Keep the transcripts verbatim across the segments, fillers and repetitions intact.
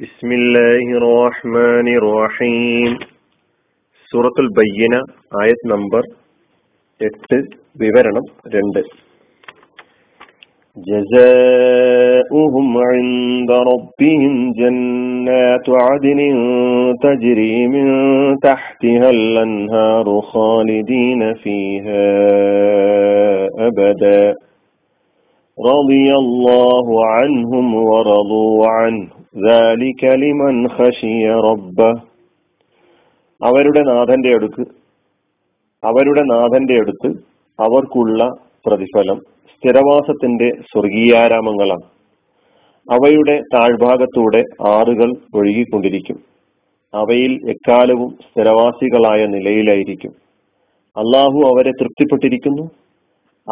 ബിസ്മില്ലാഹിർ റഹ്മാനിർ റഹീം. സൂറത്തുൽ ബയ്യന ആയത് നമ്പർ എട്ട്, വിവരണം രണ്ട്. ജസാഉഹും ഇൻദ റബ്ബിഹിം ജന്നാതു അദ്നിൻ തജ്രി മിൻ തഹ്തിഹൽ അൻഹാറു ഖാലിദീന ഫീഹാ അബദാ റളിയല്ലാഹു അൻഹും വറളൂ അൻഹു ذلك لمن خشي ربه. അവരുടെ നാഥന്റെ അടുത്ത് അവരുടെ നാഥന്റെ അടുത്ത് അവർക്കുള്ള പ്രതിഫലം സ്ഥിരവാസത്തിന്റെ സ്വർഗീയാരാമങ്ങളാണ്. അവയുടെ താഴ്ഭാഗത്തൂടെ ആറുകൾ ഒഴുകിക്കൊണ്ടിരിക്കും. അവയിൽ എക്കാലവും സ്ഥിരവാസികളായ നിലയിലായിരിക്കും. അള്ളാഹു അവരെ തൃപ്തിപ്പെട്ടിരിക്കുന്നു,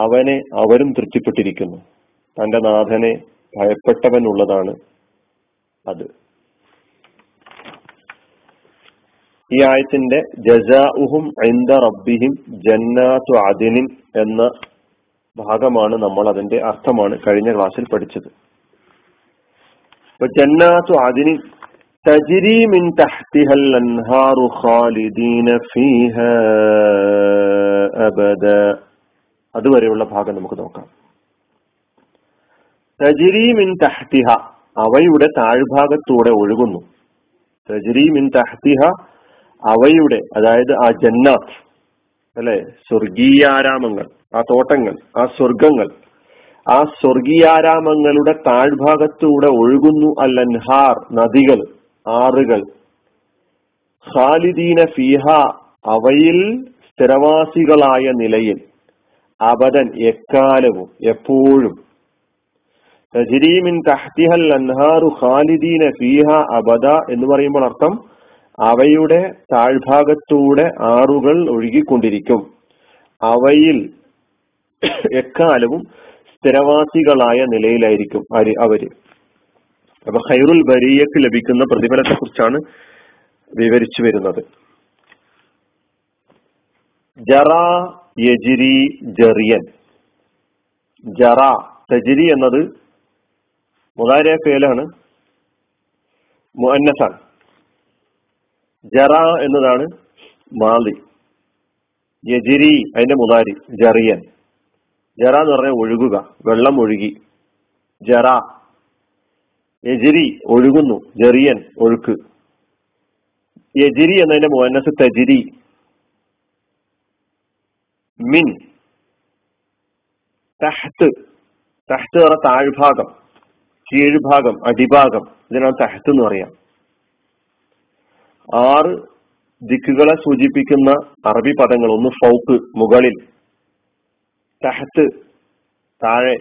അവനെ അവരും തൃപ്തിപ്പെട്ടിരിക്കുന്നു. തന്റെ നാഥനെ ഭയപ്പെട്ടവനുള്ളതാണ് അത്. ഈ ആയത്തിന്റെ ജസാഉഹും ഇൻദ റബ്ബിഹിം ജന്നാതു അദ്നിൻ എന്ന ഭാഗമാണ് നമ്മൾ അതിന്റെ അർത്ഥമാണ് കഴിഞ്ഞ ക്ലാസ്സിൽ പഠിച്ചത്. ജന്നാതു അദ്നിൻ തജ്രി മിൻ തഹ്തിഹൽ അൻഹാറു ഖാലിദീന ഫീഹാ അബദാ. അതുവരെയുള്ള ഭാഗം നമുക്ക് നോക്കാം. തജ്രി മിൻ തഹ്തിഹ, അവയുടെ താഴ്ഭാഗത്തൂടെ ഒഴുകുന്നു. തജ്രി മിൻ തഹ്തിഹ, അവയുടെ, അതായത് ആ ജന്നാത്ത് അല്ലെ, സ്വർഗീയാരാമങ്ങൾ, ആ തോട്ടങ്ങൾ, ആ സ്വർഗങ്ങൾ, ആ സ്വർഗീയാരാമങ്ങളുടെ താഴ്ഭാഗത്തൂടെ ഒഴുകുന്നു അൽ അൻഹാർ, നദികൾ, ആറുകൾ. ഖാലിദീന ഫീഹ, അവയിൽ സ്ഥിരവാസികളായ നിലയിൽ. അബദൻ, എക്കാലവും, എപ്പോഴും. തജ്രി മിൻ തഹ്തിഹൽ അൻഹാറു ഖാലിദീന ഫീഹ അബദ എന്ന് പറയുമ്പോൾ അർത്ഥം അവയുടെ താഴ്ഭാഗത്തൂടെ ആറുകൾ ഒഴുകിക്കൊണ്ടിരിക്കും, അവയിൽ എക്കാലവും സ്ഥിരവാസികളായ നിലയിലായിരിക്കും അവര്. അപ്പൊ ഖൈറുൽ ബരിയക്ക് ലഭിക്കുന്ന പ്രതിഫലത്തെ കുറിച്ചാണ് വിവരിച്ചു വരുന്നത്. ജറാ, യജിരി, ജറിയൻ. ജറാ, തജ്രി എന്നത് മുദാരിഅ ഫിഅലാണ്, മുഅന്നസാണ്. ജറ എന്നതാണ് മാളി. യജിരി അതിന്റെ മുദാരി. ജറിയൻ, ജറ എന്ന് പറഞ്ഞാൽ ഒഴുകുക, വെള്ളം ഒഴുകി. ജറ, യജിരി ഒഴുകുന്നു, ജറിയൻ ഒഴുക്ക്. യജിരി എന്നതിന്റെ മുഅന്നസ് തജ്രി. മിൻ, തഹ്ത്. തഹ്ത് എന്ന് പറഞ്ഞാൽ താഴ്ഭാഗം, കീഴ്ഭാഗം, അടിഭാഗം. ഇതിനാണ് തഹ്ത് എന്ന് പറയാം. ആറ് ദിക്കുകളെ സൂചിപ്പിക്കുന്ന അറബി പദങ്ങൾ. ഒന്ന് ഫൗക്ക്, മുകളിൽ. തഹ്ത്ത്, താഴെ.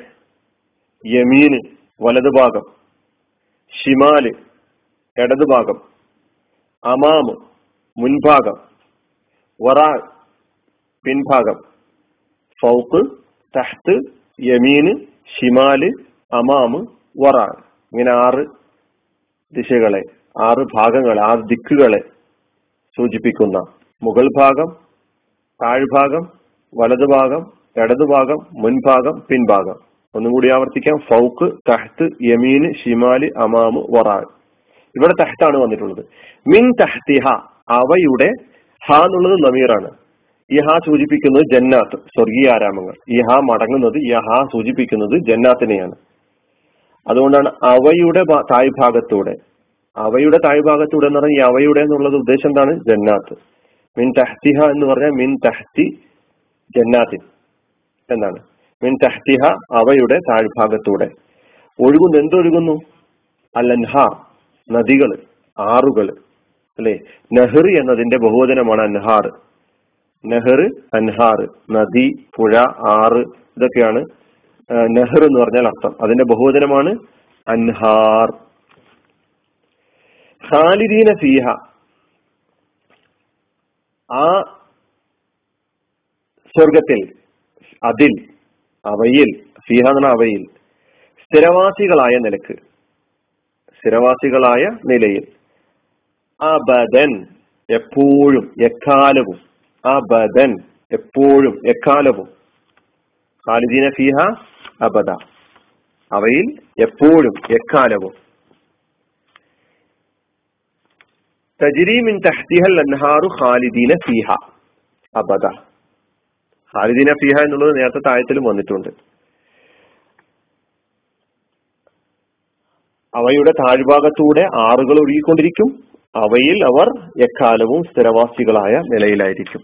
യമീന്, വലതുഭാഗം. ഷിമാല്, ഇടതുഭാഗം. അമാമ്, മുൻഭാഗം. വറാ, പിൻഭാഗം. ഫൗക്ക്, തഹ്ത്ത്, യമീന്, ഷിമാല്, അമാമ്, വറാ. ഇങ്ങനെ ആറ് ദിശകളെ, ആറ് ഭാഗങ്ങളെ, ആറ് ദിക്കുകളെ സൂചിപ്പിക്കുന്ന മുകൾ ഭാഗം, താഴ്ഭാഗം, വലതുഭാഗം, ഇടതുഭാഗം, മുൻഭാഗം, പിൻഭാഗം. ഒന്നും കൂടി ആവർത്തിക്കാം. ഫൗക്ക്, തഹ്ത്ത്, യമീന്, ഷിമാല്, അമാമ്, വറാ. ഇവിടെ തഹ്ത്താണ് വന്നിട്ടുള്ളത്. മിൻ തഹ്തിഹ, അവയുടെ. ഹ എന്നുള്ളത് നമീറാണ്. ഈ ഹ സൂചിപ്പിക്കുന്നത് ജന്നാത്ത്, സ്വർഗീയാരാമങ്ങൾ. ഈ ഹ മടങ്ങുന്നത്, ഈ ഹ സൂചിപ്പിക്കുന്നത് ജന്നാത്തിനെയാണ്. അതുകൊണ്ടാണ് അവയുടെ താഴ്ഭാഗത്തൂടെ. അവയുടെ താഴ്ഭാഗത്തൂടെ എന്ന് പറഞ്ഞാൽ ഈ അവയുടെ എന്നുള്ളത് ഉദ്ദേശം എന്താണ്? ജന്നാത്ത്. മിൻ തഹ്തിഹ എന്ന് പറഞ്ഞാൽ മിൻ തഹ്തി ജന്നാത്തിൻ എന്നാണ്. മിൻ തഹ്തിഹ, അവയുടെ താഴ്ഭാഗത്തൂടെ ഒഴുകുന്നു. എന്തൊഴുകുന്നു? അൽ അൻഹാർ, നദികൾ, ആറുകൾ, അല്ലെ. നെഹ്റ് എന്നതിന്റെ ബഹുവചനമാണ് അൻഹാർ. നെഹ്റ്, അൻഹാർ, നദി, പുഴ, ആറ്, ഇതൊക്കെയാണ് നെഹ്ർ എന്ന് പറഞ്ഞാൽ അർത്ഥം. അതിന്റെ ബഹുവചനമാണ് അൻഹാർ. ഖാലിദീന ഫീഹ, ആ സ്വർഗത്തിൽ, അതിൽ, അവയിൽ. ഫീഹ എന്ന അവയിൽ സ്ഥിരവാസികളായ നിലക്ക്, സ്ഥിരവാസികളായ നിലയിൽ. അബദൻ, എപ്പോഴും, എക്കാലവും. അബദൻ, എപ്പോഴും, എക്കാലവും. ഖാലിദീന ഫീഹ അബദ, അവയിൽ എപ്പോഴും, എക്കാലവും. തജ്രീ മിൻ തഹ്തിഹൽ അൻഹാറു ഖാലിദീന ഫീഹ അബദ. ഖാലിദീന ഫീഹ എന്നുള്ളത് നേരത്തെ താഴത്തിലും വന്നിട്ടുണ്ട്. അവയുടെ താഴ്ഭാഗത്തൂടെ ആറുകൾ ഒഴുകിക്കൊണ്ടിരിക്കും, അവയിൽ അവർ എക്കാലവും സ്ഥിരവാസികളായ നിലയിലായിരിക്കും.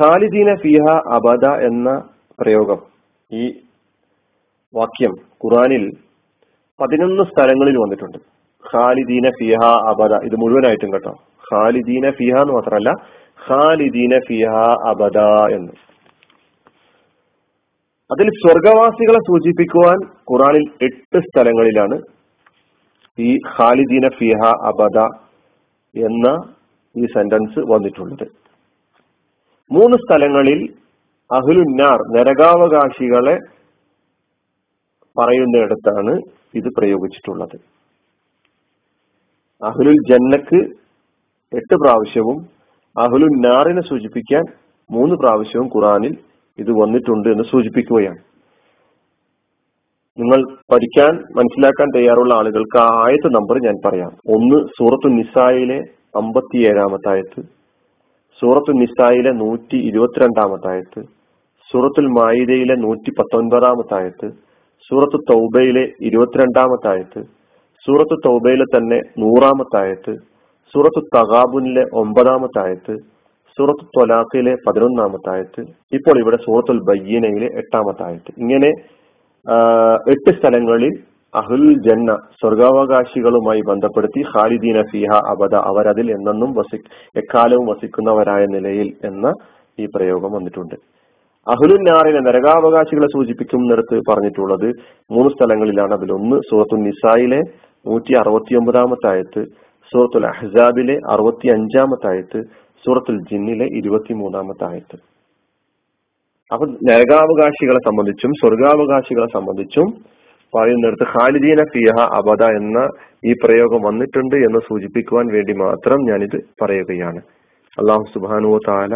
ഖാലിദീന ഫീഹ അബദ എന്ന പ്രയോഗം, ഈ വാക്യം ഖുറാനിൽ പതിനൊന്ന് സ്ഥലങ്ങളിൽ വന്നിട്ടുണ്ട്. ഖാലിദീന ഫിഹ അബദ, ഇത് മുഴുവനായിട്ടും കേട്ടോ, ഖാലിദീന ഫിഹ എന്ന് മാത്രമല്ല ഖാലിദീന ഫിഹ അബദ എന്ന്. അതിൽ സ്വർഗവാസികളെ സൂചിപ്പിക്കുവാൻ ഖുറാനിൽ എട്ട് സ്ഥലങ്ങളിലാണ് ഈ ഖാലിദീന ഫിഹ അബദ എന്ന ഈ സെന്റൻസ് വന്നിട്ടുള്ളത്. മൂന്ന് സ്ഥലങ്ങളിൽ അഹ്ലുന്നാർ നരകാവകാശികളെ പറയുന്നിടത്താണ് ഇത് പ്രയോഗിച്ചിട്ടുള്ളത്. അഹ്ലുൽ ജന്നക്ക് എട്ട് പ്രാവശ്യവും അഹ്ലുൽ നാറിനെ സൂചിപ്പിക്കാൻ മൂന്ന് പ്രാവശ്യവും ഖുറാനിൽ ഇത് വന്നിട്ടുണ്ട് എന്ന് സൂചിപ്പിക്കുകയാണ്. നിങ്ങൾ പഠിക്കാൻ മനസ്സിലാക്കാൻ തയ്യാറുള്ള ആളുകൾക്ക് ആ ആയത്ത് നമ്പർ ഞാൻ പറയാം. ഒന്ന് സൂറത്തു നിസായിലെ അമ്പത്തിയേഴാമത്തെ ആയത്ത്, സൂറത്തു നിസായിലെ നൂറ്റി ഇരുപത്തിരണ്ടാമത്തെ ആയത്ത്, സൂറത്തുൽ മായിദയിലെ നൂറ്റി പത്തൊൻപതാമത്തെ ആയത്ത്, സൂറത്തു തൗബയിലെ ഇരുപത്തിരണ്ടാമത്തെ ആയത്ത്, സൂറത്തു തൗബയിലെ തന്നെ നൂറാമത്തെ ആയത്ത്, സൂറത്തു തഗാബുനിലെ ഒമ്പതാമത്തെ ആയത്ത്, സൂറത്തു ത്വലാഖിലെ പതിനൊന്നാമത്തെ ആയത്ത്, ഇപ്പോൾ ഇവിടെ സൂറത്തുൽ ബയ്യനയിലെ എട്ടാമത്തെ ആയത്ത്. ഇങ്ങനെ എട്ട് സ്ഥലങ്ങളിൽ അഹ്ലുൽ ജന്ന സ്വർഗാവകാശികളുമായി ബന്ധപ്പെടുത്തി ഖാലിദീന ഫീഹ അബദ, അവരതിൽ എന്നെന്നും വസി എക്കാലവും വസിക്കുന്നവരായ നിലയിൽ എന്ന ഈ പ്രയോഗം വന്നിട്ടുണ്ട്. അഹ്ലുൻ നാറിനെ നരകാവകാശികളെ സൂചിപ്പിക്കുന്നിടത്ത് പറഞ്ഞിട്ടുള്ളത് മൂന്ന് സ്ഥലങ്ങളിലാണ്. അതിലൊന്ന് സൂറത്തുൽ നിസായിലെ നൂറ്റി അറുപത്തി ഒമ്പതാമത്തെ ആയത്ത്, സൂറത്തുൽ അഹ്സാബിലെ അറുപത്തി അഞ്ചാമത്തെ ആയത്ത്, സൂറത്തുൽ ജിന്നിലെ ഇരുപത്തി മൂന്നാമത്തെ ആയത്ത്. അപ്പൊ നരകാവകാശികളെ സംബന്ധിച്ചും സ്വർഗാവകാശികളെ സംബന്ധിച്ചും പറയുന്നിടത്ത് ഖാലിദീന ഫീഹ അബദ എന്ന ഈ പ്രയോഗം വന്നിട്ടുണ്ട് എന്ന് സൂചിപ്പിക്കുവാൻ വേണ്ടി മാത്രം ഞാനിത് പറയുകയാണ്. അല്ലാഹു സുബ്ഹാനഹു വ തആല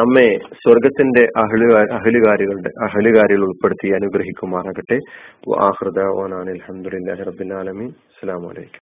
നമ്മെ സ്വർഗത്തിന്റെ അഹ്ലു അഹ്ലുകാരികളുടെ അഹ്ലുകാരികൾ ഉൾപ്പെടുത്തി അനുഗ്രഹിക്കുമാറാകട്ടെ. വആഖിറു ദഅ്വാനാ അൽഹംദുലില്ലാഹി റബ്ബിൽ ആലമീൻ. അസ്സലാമു അലൈക്കും.